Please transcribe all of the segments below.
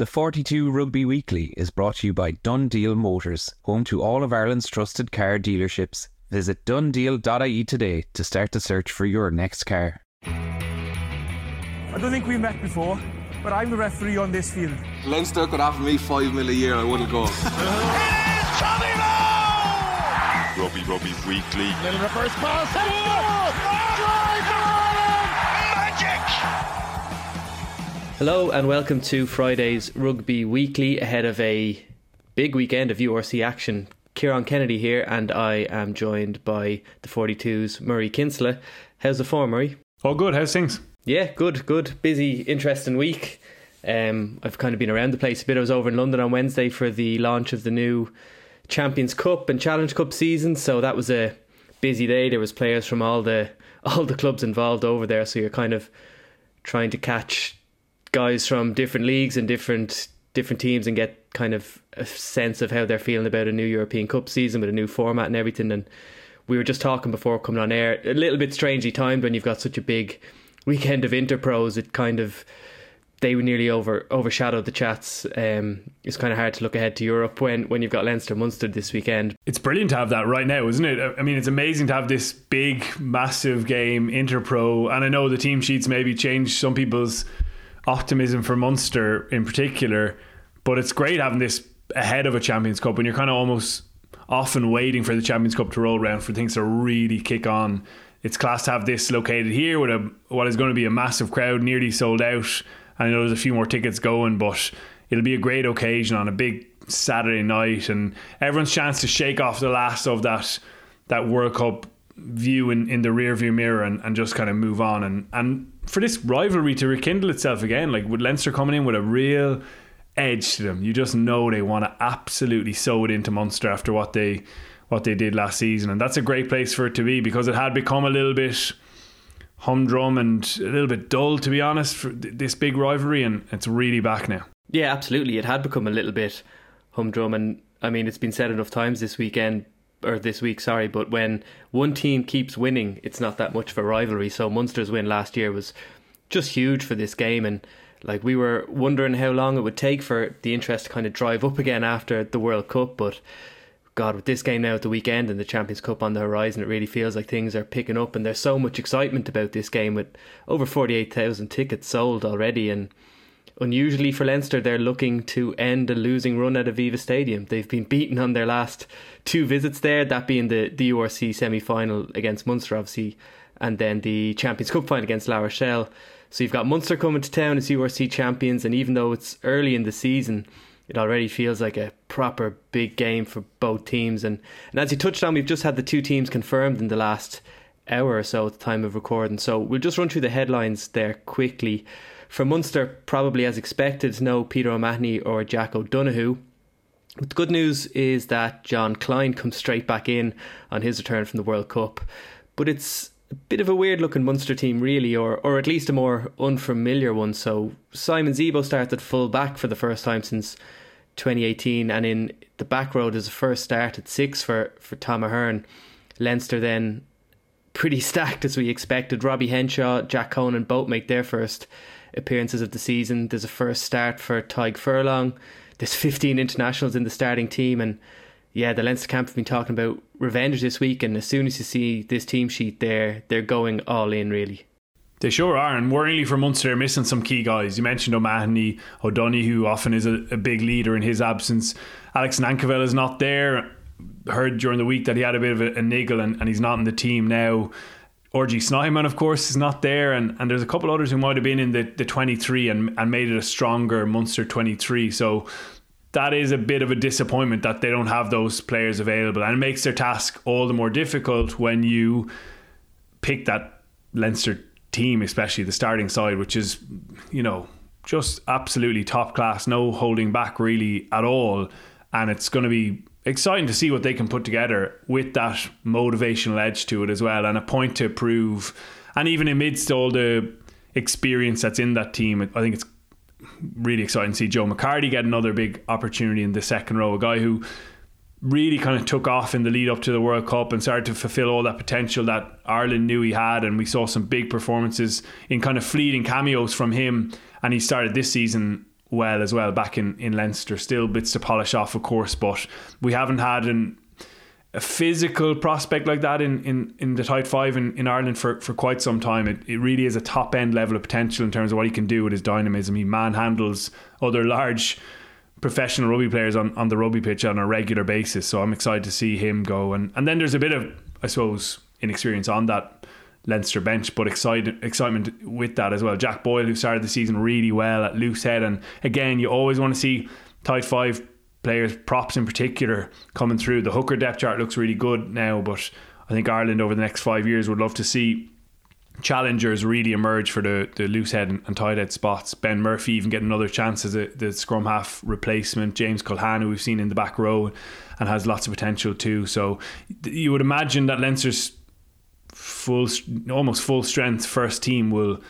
The 42 Rugby Weekly is brought to you by Dundeel Motors, home to all of Ireland's trusted car dealerships. Visit dundeel.ie today to start the search for your next car. I don't think we met before, but I'm the referee on this field. Leinster could offer me 5 million a year, I wouldn't go. It is Johnny Lowe! Rugby Weekly. Little reverse pass, and oh! Magic! Hello and welcome to Friday's Rugby Weekly ahead of a big weekend of URC action. Ciarán Kennedy here, and I am joined by the 42's Murray Kinsella. How's the form, Murray? Oh, good. How's things? Yeah, good. Busy, interesting week. I've kind of been around the place a bit. I was over in London on Wednesday for the launch of the new Champions Cup and Challenge Cup season, so that was a busy day. There was players from all the clubs involved over there, so you're kind of trying to catch guys from different leagues and different teams and get kind of a sense of how they're feeling about a new European Cup season with a new format and everything. And we were just talking before coming on air, a little bit strangely timed when you've got such a big weekend of interpros. It kind of, they were nearly overshadowed the chats. It's kind of hard to look ahead to Europe when you've got Leinster Munster this weekend. It's brilliant to have that right now, isn't it? I mean, it's amazing to have this big, massive game, interpro. And I know the team sheets maybe changed some people's optimism for Munster in particular, but it's great having this ahead of a Champions Cup when you're kind of almost often waiting for the Champions Cup to roll around for things to really kick on. It's class to have this located here with what is going to be a massive crowd, nearly sold out. I know there's a few more tickets going, but it'll be a great occasion on a big Saturday night, and everyone's chance to shake off the last of that World Cup view in the rear view mirror and just kind of move on and for this rivalry to rekindle itself again, like with Leinster coming in with a real edge to them. You just know they want to absolutely sow it into Munster after what they did last season, and that's a great place for it to be, because it had become a little bit humdrum and a little bit dull, to be honest, for this big rivalry, and it's really back now. Yeah, absolutely, it had become a little bit humdrum, and I mean, it's been said enough times this week, but when one team keeps winning, it's not that much of a rivalry. So Munster's win last year was just huge for this game, and like, we were wondering how long it would take for the interest to kind of drive up again after the World Cup, but God, with this game now at the weekend and the Champions Cup on the horizon, it really feels like things are picking up, and there's so much excitement about this game with over 48,000 tickets sold already. And unusually for Leinster, they're looking to end a losing run at Aviva Stadium. They've been beaten on their last two visits there, that being the URC semi-final against Munster, obviously, and then the Champions Cup final against La Rochelle. So you've got Munster coming to town as URC champions, and even though it's early in the season, it already feels like a proper big game for both teams. And as you touched on, we've just had the two teams confirmed in the last hour or so at the time of recording. So we'll just run through the headlines there quickly. For Munster, probably as expected, no Peter O'Mahony or Jack O'Donoghue. But the good news is that Jean Kleyn comes straight back in on his return from the World Cup. But it's a bit of a weird looking Munster team really, or at least a more unfamiliar one. So Simon Zebo started full back for the first time since 2018, and in the back row there's a first start at 6 for Tom Ahern. Leinster then pretty stacked as we expected. Robbie Henshaw, Jack Conan both make their first appearances of the season. There's a first start for Tyg Furlong. There's 15 internationals in the starting team, and yeah, the Leinster camp have been talking about revenge this week, and as soon as you see this team sheet there, they're going all in really. They sure are, and worryingly for Munster, they're missing some key guys. You mentioned O'Mahony. O'Donoghue often is a big leader in his absence. Alex Nankivell is not there. Heard during the week that he had a bit of a niggle and he's not in the team now. RG Snyman, of course, is not there, and there's a couple others who might have been in the 23 and made it a stronger Munster 23, so that is a bit of a disappointment that they don't have those players available, and it makes their task all the more difficult when you pick that Leinster team, especially the starting side, which is, you know, just absolutely top class, no holding back really at all, and it's going to be exciting to see what they can put together with that motivational edge to it as well, and a point to prove. And even amidst all the experience that's in that team, I think it's really exciting to see Joe McCarthy get another big opportunity in the second row, a guy who really kind of took off in the lead up to the World Cup and started to fulfill all that potential that Ireland knew he had, and we saw some big performances in kind of fleeting cameos from him, and he started this season well as well back in Leinster. Still bits to polish off, of course, but we haven't had a physical prospect like that in the tight five in Ireland for quite some time. It really is a top end level of potential in terms of what he can do with his dynamism. He manhandles other large professional rugby players on the rugby pitch on a regular basis, so I'm excited to see him go. And then there's a bit of, I suppose, inexperience on that Leinster bench, but excitement with that as well. Jack Boyle, who started the season really well at loose head, and again, you always want to see tight five players, props in particular, coming through. The hooker depth chart looks really good now, but I think Ireland over the next 5 years would love to see challengers really emerge for the loose head and tight head spots. Ben Murphy even getting another chance as the scrum half replacement. James Culhan, who we've seen in the back row and has lots of potential too. So you would imagine that Leinster's almost full strength first team will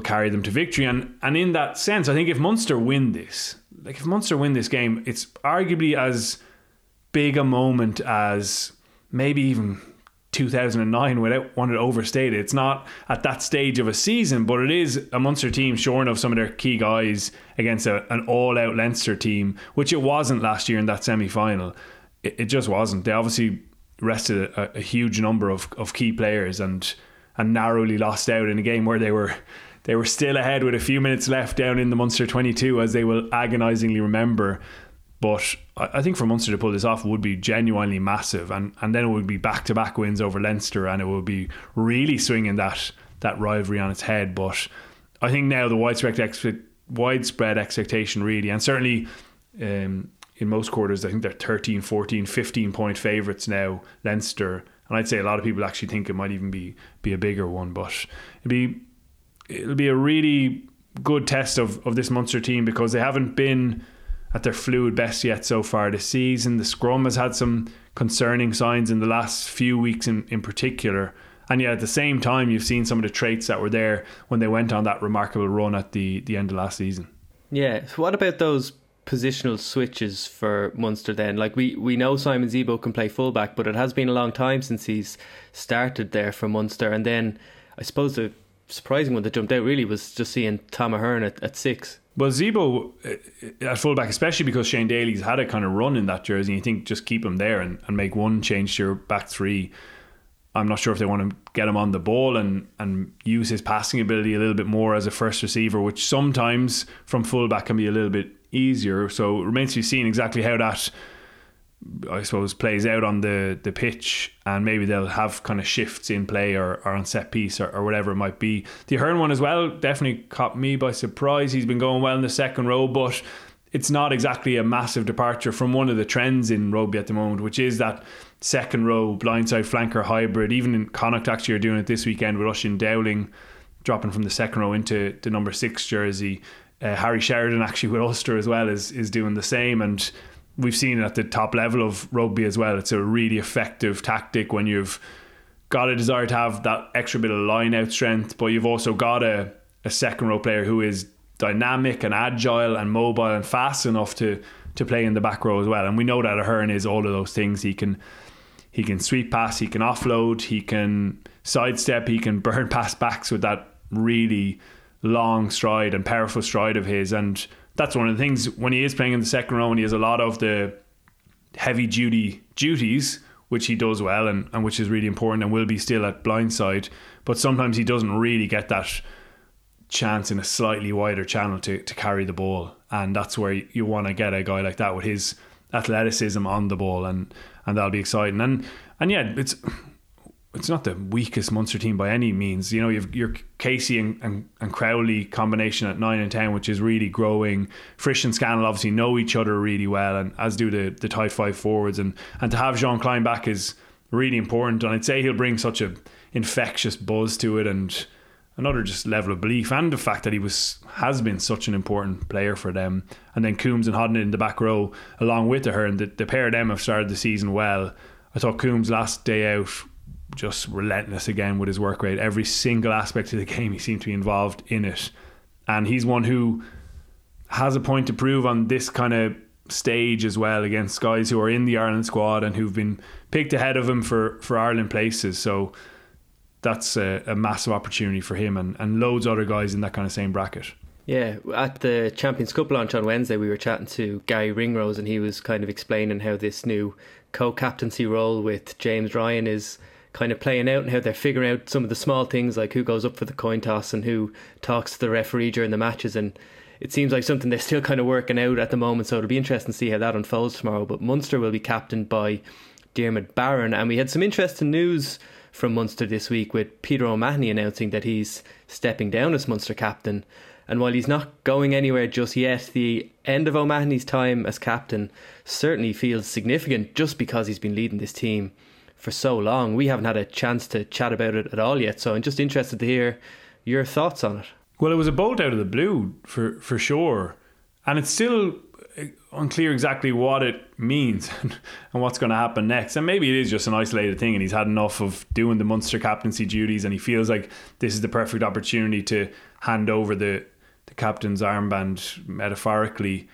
carry them to victory. And in that sense, I think if Munster win this game, it's arguably as big a moment as maybe even 2009, without wanting to overstate it. It's not at that stage of a season, but it is a Munster team shorn of some of their key guys against an all-out Leinster team, which it wasn't last year in that semi-final. It just wasn't. They obviously rested a huge number of key players and narrowly lost out in a game where they were still ahead with a few minutes left down in the Munster 22, as they will agonisingly remember. But I think for Munster to pull this off would be genuinely massive, and then it would be back-to-back wins over Leinster, and it would be really swinging that rivalry on its head. But I think now the widespread expectation really, and certainly in most quarters, I think they're 13, 14, 15-point favourites now, Leinster. And I'd say a lot of people actually think it might even be a bigger one, but it'll be a really good test of this Munster team, because they haven't been at their fluid best yet so far this season. The scrum has had some concerning signs in the last few weeks in particular. And yet at the same time, you've seen some of the traits that were there when they went on that remarkable run at the end of last season. Yeah. So what about those positional switches for Munster then? Like we know Simon Zebo can play fullback, but it has been a long time since he's started there for Munster. And then I suppose the surprising one that jumped out really was just seeing Tom Ahern at 6. Well, Zebo at fullback, especially because Shane Daly's had a kind of run in that jersey, and you think just keep him there and make one change to your back three. I'm not sure if they want to get him on the ball and use his passing ability a little bit more as a first receiver, which sometimes from fullback can be a little bit easier. So it remains to be seen exactly how that, I suppose, plays out on the pitch, and maybe they'll have kind of shifts in play or on set piece or whatever it might be. The Ahern one as well definitely caught me by surprise. He's been going well in the second row, but it's not exactly a massive departure from one of the trends in rugby at the moment, which is that second row blindside flanker hybrid. Even in Connacht actually are doing it this weekend with Oisin Dowling dropping from the second row into the number 6 jersey. Harry Sheridan actually with Ulster as well is doing the same, and we've seen it at the top level of rugby as well. It's a really effective tactic when you've got a desire to have that extra bit of line out strength, but you've also got a second row player who is dynamic and agile and mobile and fast enough to play in the back row as well. And we know that Ahern is all of those things. He can sweep pass, he can offload, he can sidestep, he can burn pass backs with that really long stride and powerful stride of his. And that's one of the things when he is playing in the second row, and he has a lot of the heavy duties, which he does well and which is really important and will be still at blindside. But sometimes he doesn't really get that chance in a slightly wider channel to carry the ball. And that's where you want to get a guy like that with his athleticism on the ball, and that'll be exciting. And yeah, it's not the weakest Munster team by any means. You know, you've your Casey and Crowley combination at 9 and 10, which is really growing. Frisch and Scanlon obviously know each other really well, and as do the tight five forwards. And to have Jean Kleyn back is really important. And I'd say he'll bring such an infectious buzz to it, and another just level of belief, and the fact that he has been such an important player for them. And then Coombes and Hodnett in the back row, along with Ahern, the pair of them have started the season well. I thought Coombes last day out, just relentless again with his work rate. Every single aspect of the game he seemed to be involved in it, and he's one who has a point to prove on this kind of stage as well, against guys who are in the Ireland squad and who've been picked ahead of him for Ireland places. So that's a massive opportunity for him and loads of other guys in that kind of same bracket. Yeah, at the Champions Cup launch on Wednesday, we were chatting to Gary Ringrose, and he was kind of explaining how this new co-captaincy role with James Ryan is kind of playing out, and how they're figuring out some of the small things, like who goes up for the coin toss and who talks to the referee during the matches. And it seems like something they're still kind of working out at the moment, so it'll be interesting to see how that unfolds tomorrow. But Munster will be captained by Diarmuid Barron, and we had some interesting news from Munster this week, with Peter O'Mahony announcing that he's stepping down as Munster captain. And while he's not going anywhere just yet, the end of O'Mahony's time as captain certainly feels significant, just because he's been leading this team for so long. We haven't had a chance to chat about it at all yet, so I'm just interested to hear your thoughts on it. Well, it was a bolt out of the blue, for sure. And it's still unclear exactly what it means and what's going to happen next. And maybe it is just an isolated thing, and he's had enough of doing the Munster captaincy duties, and he feels like this is the perfect opportunity to hand over the captain's armband, metaphorically.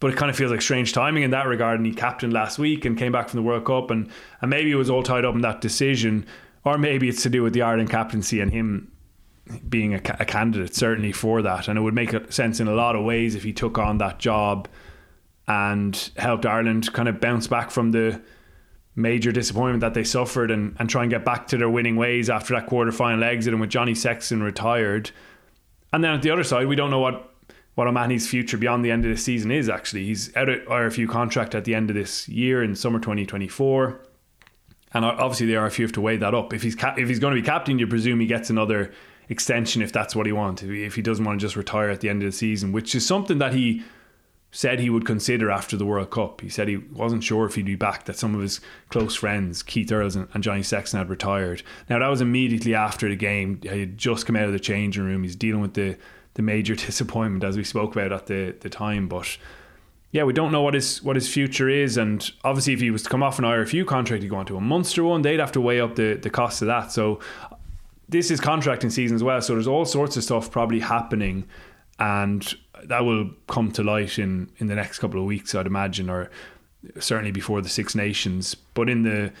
But it kind of feels like strange timing in that regard. And he captained last week and came back from the World Cup, and maybe it was all tied up in that decision, or maybe it's to do with the Ireland captaincy and him being a candidate certainly for that. And it would make sense in a lot of ways if he took on that job and helped Ireland kind of bounce back from the major disappointment that they suffered, and try and get back to their winning ways after that quarter-final exit, and with Johnny Sexton retired. And then at the other side, we don't know what O'Mahony's future beyond the end of this season is, actually. He's out of RFU contract at the end of this year in summer 2024. And obviously the RFU have to weigh that up. If he's going to be captain, you presume he gets another extension if that's what he wants, if he doesn't want to just retire at the end of the season, which is something that he said he would consider after the World Cup. He said he wasn't sure if he'd be back, that some of his close friends, Keith Earls and Johnny Sexton, had retired. Now, that was immediately after the game. He had just come out of the changing room. He's dealing with the major disappointment, as we spoke about at the time. But yeah, we don't know what his future is. And obviously, if he was to come off an IRFU contract, he'd go on to a Munster one. They'd have to weigh up the cost of that. So this is contracting season as well. So there's all sorts of stuff probably happening, and that will come to light in the next couple of weeks, I'd imagine, or certainly before the Six Nations. But in the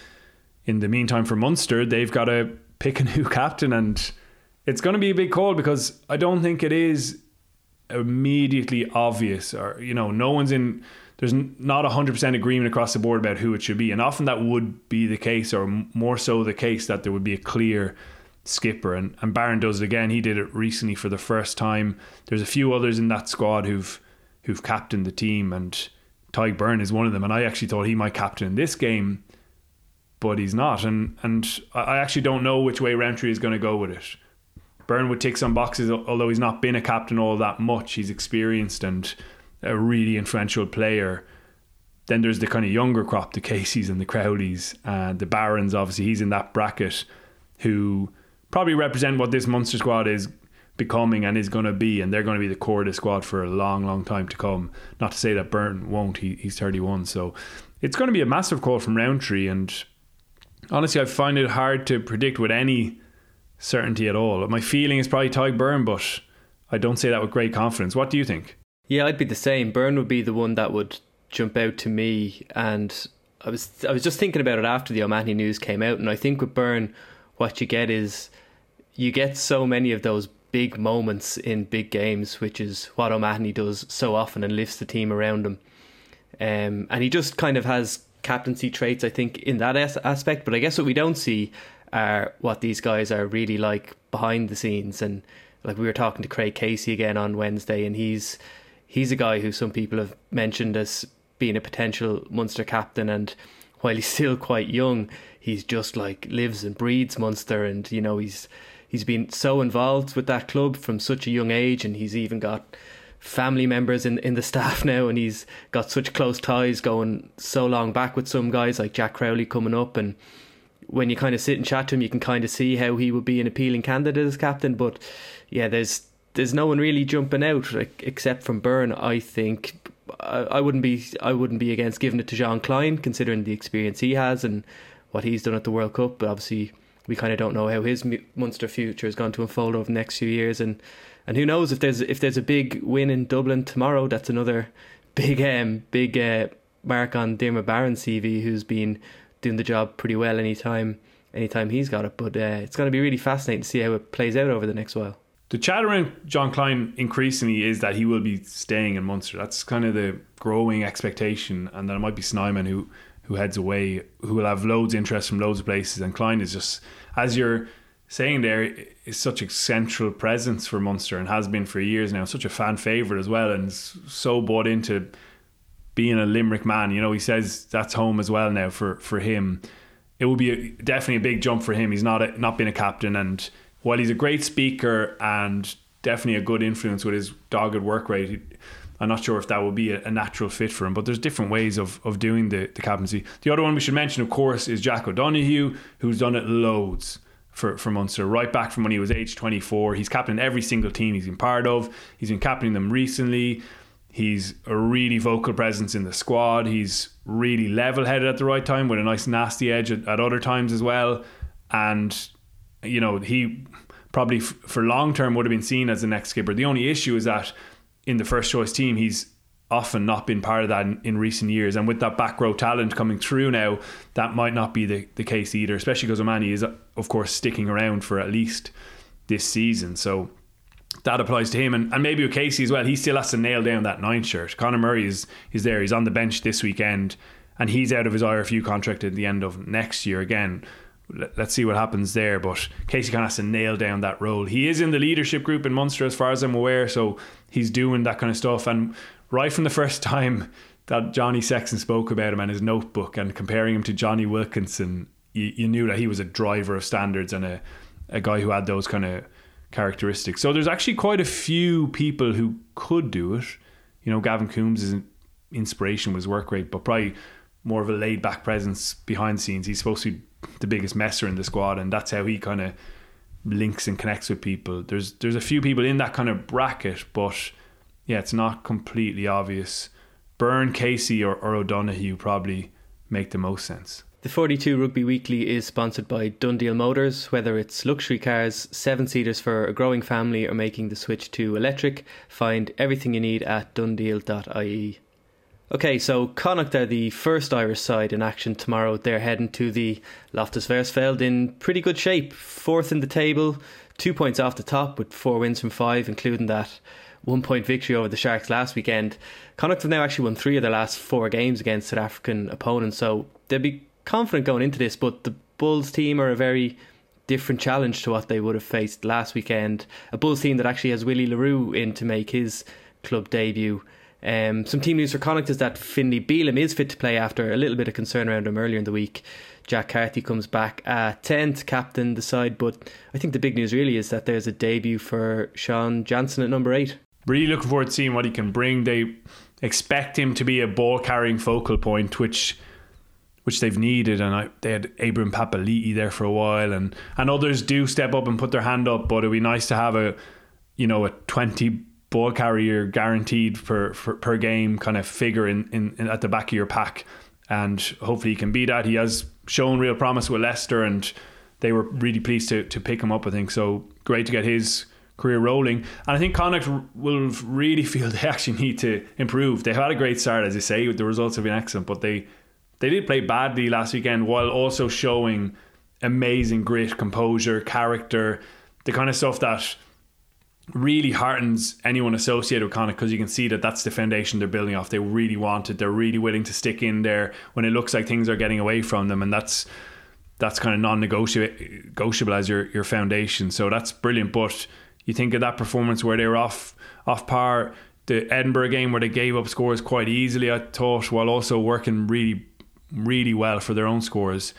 meantime, for Munster, they've got to pick a new captain, and it's going to be a big call, because I don't think it is immediately obvious, or no one's in. There's not 100% agreement across the board about who it should be, and often that would be the case, or more so the case, that there would be a clear skipper, and Barron does it again. He did it recently for the first time. There's a few others in that squad who've captained the team, and Tadhg Beirne is one of them, and I actually thought he might captain in this game, but he's not, and I actually don't know which way Rowntree is going to go with it. Beirne would tick some boxes, although he's not been a captain all that much. He's experienced and a really influential player. Then there's the kind of younger crop, the Caseys and the Crowleys, the Barrons, obviously he's in that bracket, who probably represent what this Munster squad is becoming and is going to be, and they're going to be the core of the squad for a long, long time to come. Not to say that Beirne won't, he's 31, so it's going to be a massive call from Rowntree, and honestly, I find it hard to predict with any certainty at all. My feeling is probably Tadhg Beirne, but I don't say that with great confidence. What do you think? Yeah, I'd be the same. Beirne would be the one that would jump out to me, and I was just thinking about it after the O'Mahony news came out, and I think with Beirne, what you get is, you get so many of those big moments in big games, which is what O'Mahony does so often and lifts the team around him. And he just kind of has captaincy traits, I think, in that aspect. But I guess what we don't see are what these guys are really like behind the scenes. And like, we were talking to Craig Casey again on Wednesday, and he's a guy who some people have mentioned as being a potential Munster captain, and while he's still quite young, he's just like lives and breathes Munster, and he's been so involved with that club from such a young age, and he's even got family members in the staff now, and he's got such close ties going so long back with some guys like Jack Crowley coming up. And when you kind of sit and chat to him, you can kind of see how he would be an appealing candidate as captain. But yeah, there's no one really jumping out, like, except from Beirne, I think. I wouldn't be against giving it to Jean Kleyn, considering the experience he has and what he's done at the World Cup. But obviously, we kind of don't know how his Munster future is going to unfold over the next few years, and who knows if there's a big win in Dublin tomorrow. That's another big mark on Diarmuid Barron's CV, who's been doing the job pretty well anytime he's got it. But it's going to be really fascinating to see how it plays out over the next while. The chatter around Jean Kleyn increasingly is that he will be staying in Munster. That's kind of the growing expectation, and that it might be Snyman who heads away, who will have loads of interest from loads of places. And Kleyn is just, as you're saying there, is such a central presence for Munster and has been for years now. Such a fan favourite as well, and so bought into being a Limerick man. You know, he says that's home as well now for him. It will be definitely a big jump for him. He's not been a captain, and while he's a great speaker and definitely a good influence with his dogged work rate, I'm not sure if that would be a natural fit for him, but there's different ways of doing the captaincy. The other one we should mention, of course, is Jack O'Donoghue, who's done it loads for Munster, right back from when he was age 24. He's captained every single team he's been part of. He's been captaining them recently. He's a really vocal presence in the squad. He's really level-headed at the right time with a nice nasty edge at other times as well. And you know, he probably for long term would have been seen as the next skipper. The only issue is that in the first choice team, he's often not been part of that in recent years. And with that back row talent coming through now, that might not be the case either, especially because O'Mahony is, of course, sticking around for at least this season. So that applies to him. And maybe with Casey as well, he still has to nail down that 9 shirt. Conor Murray is there. He's on the bench this weekend, and he's out of his IRFU contract at the end of next year again. Let's see what happens there, but Casey kind of has to nail down that role. He is in the leadership group in Munster as far as I'm aware, so he's doing that kind of stuff. And right from the first time that Johnny Sexton spoke about him and his notebook and comparing him to Johnny Wilkinson, you knew that he was a driver of standards and a guy who had those kind of characteristics. So there's actually quite a few people who could do it. You know, Gavin Coombes' inspiration was work rate, but probably more of a laid back presence behind the scenes. He's supposed to be the biggest messer in the squad, and that's how he kind of links and connects with people. There's a few people in that kind of bracket, but yeah, it's not completely obvious. Beirne, Casey or O'Donoghue probably make the most sense. The 42 Rugby Weekly is sponsored by Dundeel Motors. Whether it's luxury cars, 7-seaters for a growing family, or making the switch to electric, find everything you need at dundeel.ie. OK, so Connacht are the first Irish side in action tomorrow. They're heading to the Loftus Versfeld in pretty good shape. 4th in the table, 2 points off the top with 4 wins from 5, including that 1-point victory over the Sharks last weekend. Connacht have now actually won 3 of their last 4 games against South African opponents, so they'll be confident going into this, but the Bulls team are a very different challenge to what they would have faced last weekend. A Bulls team that actually has Willie le Roux in to make his club debut. Some team news for Connacht is that Finlay Beelam is fit to play after a little bit of concern around him earlier in the week. Jack Carthy comes back at 10 to captain the side, but I think the big news really is that there's a debut for Sean Jansen at number 8. Really looking forward to seeing what he can bring. They expect him to be a ball-carrying focal point, which they've needed, and they had Abraham Papaliti there for a while, and others do step up and put their hand up, but it'd be nice to have a 20 ball carrier guaranteed per game kind of figure in at the back of your pack, and hopefully he can be that. He has shown real promise with Leicester, and they were really pleased to pick him up, I think. So great to get his career rolling, and I think Connacht will really feel they actually need to improve. They had a great start, as I say, the results have been excellent, but they did play badly last weekend while also showing amazing grit, composure, character, the kind of stuff that really heartens anyone associated with Connacht, because you can see that that's the foundation they're building off. They really want it. They're really willing to stick in there when it looks like things are getting away from them, and that's kind of non-negotiable as your foundation. So that's brilliant. But you think of that performance where they were off par, the Edinburgh game where they gave up scores quite easily, I thought, while also working really well for their own scores.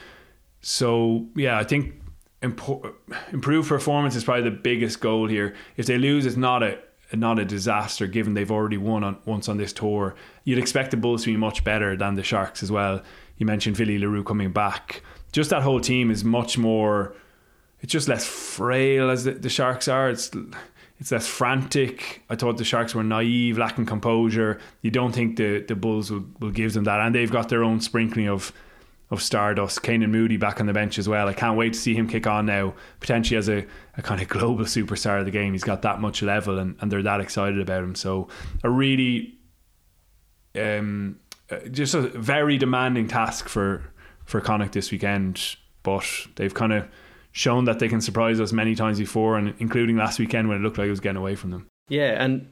So yeah, I think improved performance is probably the biggest goal here. If they lose, it's not a disaster, given they've already won once on this tour. You'd expect the Bulls to be much better than the Sharks as well. You mentioned Willie le Roux coming back. Just that whole team is much more, it's just less frail as the Sharks are. It's less frantic. I thought the Sharks were naive, lacking composure. You don't think the Bulls will give them that. And they've got their own sprinkling of stardust. Kanan Moody back on the bench as well. I can't wait to see him kick on now, potentially as a kind of global superstar of the game. He's got that much level, and they're that excited about him. So a really just a very demanding task for Connacht this weekend. But they've kind of shown that they can surprise us many times before, and including last weekend when it looked like it was getting away from them. Yeah, and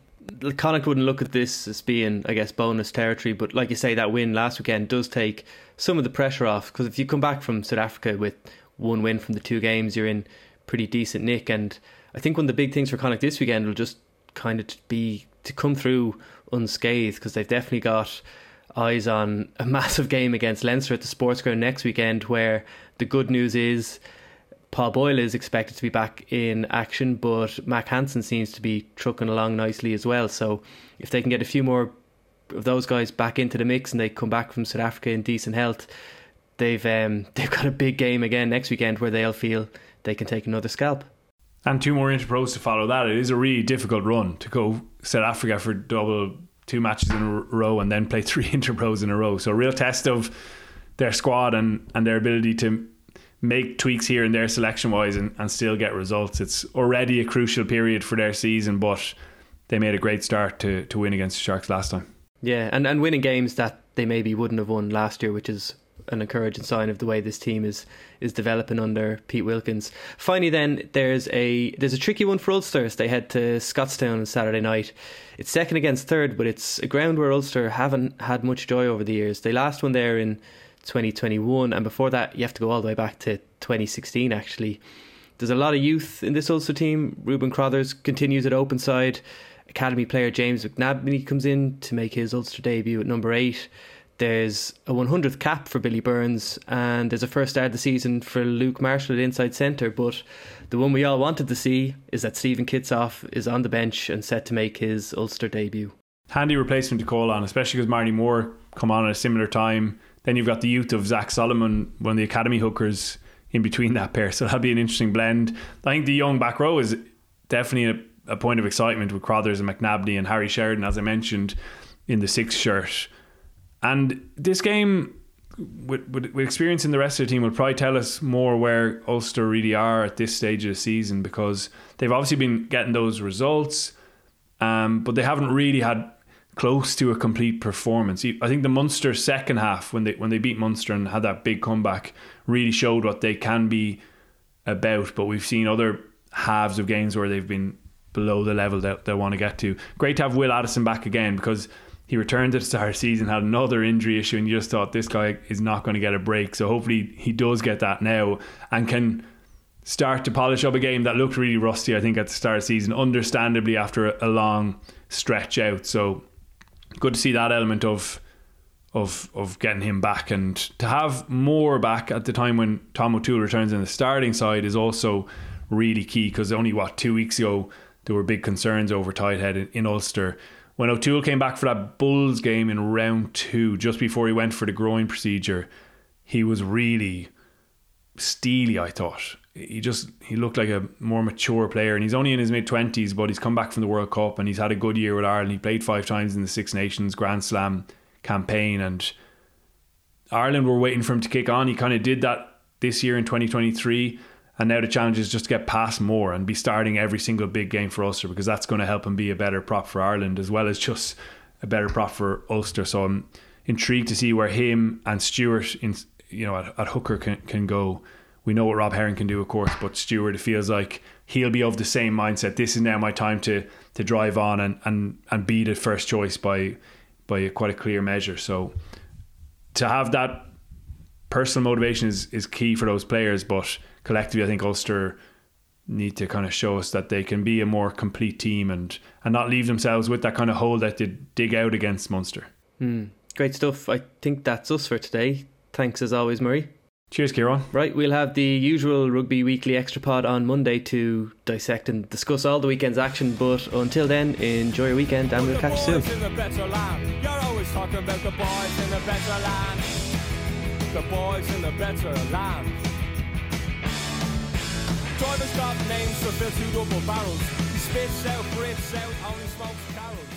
Connacht wouldn't look at this as being, I guess, bonus territory, but like you say, that win last weekend does take some of the pressure off, because if you come back from South Africa with one win from the two games, you're in pretty decent nick. And I think one of the big things for Connacht this weekend will just kind of be to come through unscathed, because they've definitely got eyes on a massive game against Leinster at the Sports Ground next weekend, where the good news is Paul Boyle is expected to be back in action, but Mac Hansen seems to be trucking along nicely as well. So if they can get a few more of those guys back into the mix and they come back from South Africa in decent health, they've got a big game again next weekend where they'll feel they can take another scalp. And two more interpros to follow that. It is a really difficult run to go South Africa for two matches in a row and then play three interpros in a row. So a real test of their squad and their ability to make tweaks here and there selection wise and still get results. It's already a crucial period for their season, but they made a great start to win against the Sharks last time. Yeah, and winning games that they maybe wouldn't have won last year, which is an encouraging sign of the way this team is developing under Pete Wilkins. Finally then, there's a tricky one for Ulster as they head to Scottstown on Saturday night. It's second against third, but it's a ground where Ulster haven't had much joy over the years. They last won there in 2021, and before that you have to go all the way back to 2016 actually. There's a lot of youth in this Ulster team. Ruben Crothers continues at open side. Academy player James McNabney comes in to make his Ulster debut at number 8. There's a 100th cap for Billy Burns, and there's a first start of the season for Luke Marshall at inside centre, but the one we all wanted to see is that Stephen Kitsoff is on the bench and set to make his Ulster debut. Handy replacement to call on, especially because Marty Moore come on at a similar time. Then you've got the youth of Zach Solomon, one of the academy hookers, in between that pair. So that'll be an interesting blend. I think the young back row is definitely a point of excitement with Crothers and McNabney and Harry Sheridan, as I mentioned, in the 6th shirt. And this game, with experience in the rest of the team, will probably tell us more where Ulster really are at this stage of the season, because they've obviously been getting those results, but they haven't really had close to a complete performance. I think the Munster second half, when they beat Munster and had that big comeback, really showed what they can be about. But we've seen other halves of games where they've been below the level that they want to get to. Great to have Will Addison back again, because he returned at the start of the season, had another injury issue, and you just thought this guy is not going to get a break. So hopefully he does get that now and can start to polish up a game that looked really rusty, I think, at the start of the season, understandably after a long stretch out. So good to see that element of getting him back, and to have Moore back at the time when Tom O'Toole returns in the starting side is also really key, because only 2 weeks ago there were big concerns over Tighthead in Ulster when O'Toole came back for that Bulls game in round 2 just before he went for the groin procedure. He was really steely, I thought. He looked like a more mature player, and he's only in his mid-20s, but he's come back from the World Cup and he's had a good year with Ireland. He played 5 times in the Six Nations Grand Slam campaign, and Ireland were waiting for him to kick on. He kind of did that this year in 2023, and now the challenge is just to get past Moore and be starting every single big game for Ulster, because that's going to help him be a better prop for Ireland as well as just a better prop for Ulster. So I'm intrigued to see where him and Stewart at hooker can go. We know what Rob Herring can do, of course, but Stewart, it feels like he'll be of the same mindset. This is now my time to drive on and be the first choice by quite a clear measure. So to have that personal motivation is key for those players, but collectively I think Ulster need to kind of show us that they can be a more complete team and not leave themselves with that kind of hole that they dig out against Munster. Great stuff. I think that's us for today. Thanks as always, Murray. Cheers, Ciarán. Right, we'll have the usual Rugby Weekly Extra Pod on Monday to dissect and discuss all the weekend's action, but until then, enjoy your weekend and we'll catch you soon. You're always talking about the boys in the better land. The boys in the better land. Drivers got names for their two double barrels. He spits out, breathes out, only smokes carols.